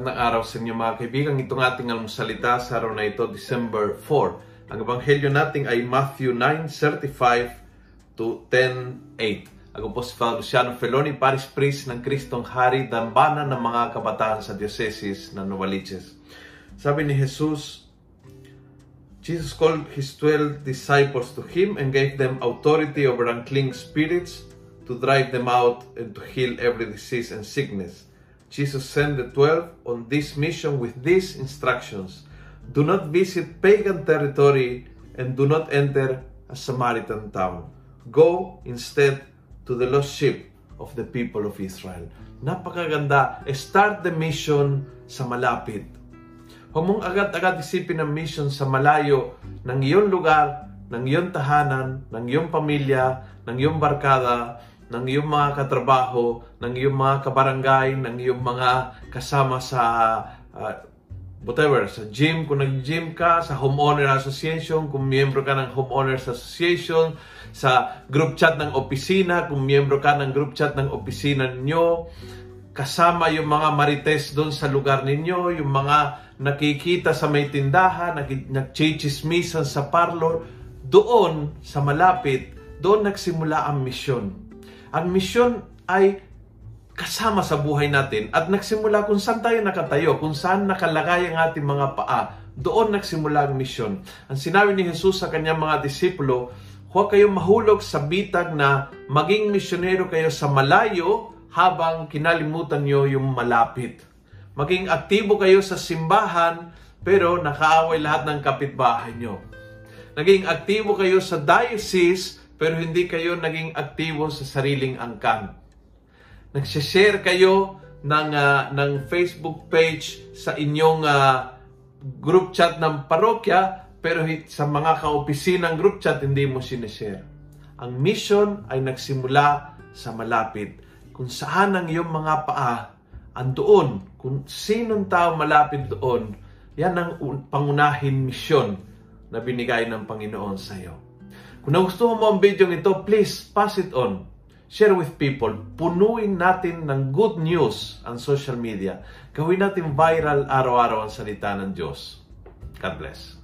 Magandang araw sa inyo mga kaibigan. Itong ating almusalita sa araw na ito, December 4. Ang ebanghelyo natin ay Matthew 9:35 to 10:8. Ako po si Feloni, Parish Priest ng Kristong Hari, Dambana ng mga kabataan sa Diocese ng Novaliches. Sabi ni Jesus, Jesus called His 12 disciples to Him and gave them authority over unclean spirits to drive them out and to heal every disease and sickness. Jesus sent the 12 on this mission with these instructions: do not visit pagan territory and do not enter a Samaritan town. Go instead to the lost sheep of the people of Israel. Napakaganda. Start the mission sa malapit. Huwag mong agad-agad isipin ang mission sa malayo ng iyong lugar, ng iyong tahanan, ng iyong pamilya, ng iyong barkada, ng iyong mga katrabaho, ng iyong mga kabarangay, ng iyong mga kasama sa whatever, sa gym, kung nag-gym ka, sa homeowner association, kung miyembro ka ng homeowners association, sa group chat ng opisina, kung miyembro ka ng group chat ng opisina ninyo, kasama yung mga marites doon sa lugar ninyo, yung mga nakikita sa may tindahan, nagchichismisan sa parlor, doon sa malapit, doon nagsimula ang misyon. Ang misyon ay kasama sa buhay natin at nagsimula kung saan tayo nakatayo, kung saan nakalagay ang ating mga paa. Doon nagsimula ang misyon. Ang sinabi ni Jesus sa kanyang mga disipulo, huwag kayong mahulog sa bitag na maging misyonero kayo sa malayo habang kinalimutan nyo yung malapit. Maging aktibo kayo sa simbahan pero nakaaway lahat ng kapitbahay nyo. Naging aktibo kayo sa diocese pero hindi kayo naging aktibo sa sariling angkan. Nagshare kayo ng Facebook page sa inyong group chat ng parokya, pero sa mga kaopisinang group chat, hindi mo sinishare. Ang mission ay nagsimula sa malapit. Kung saan ang iyong mga paa, andoon, kung sinong tao malapit doon, yan ang pangunahing misyon na binigay ng Panginoon sa iyo. Kung nagustuhan mo ang video nito, please pass it on. Share with people. Punuin natin ng good news ang social media. Gawin natin viral araw-araw ang salita ng Diyos. God bless.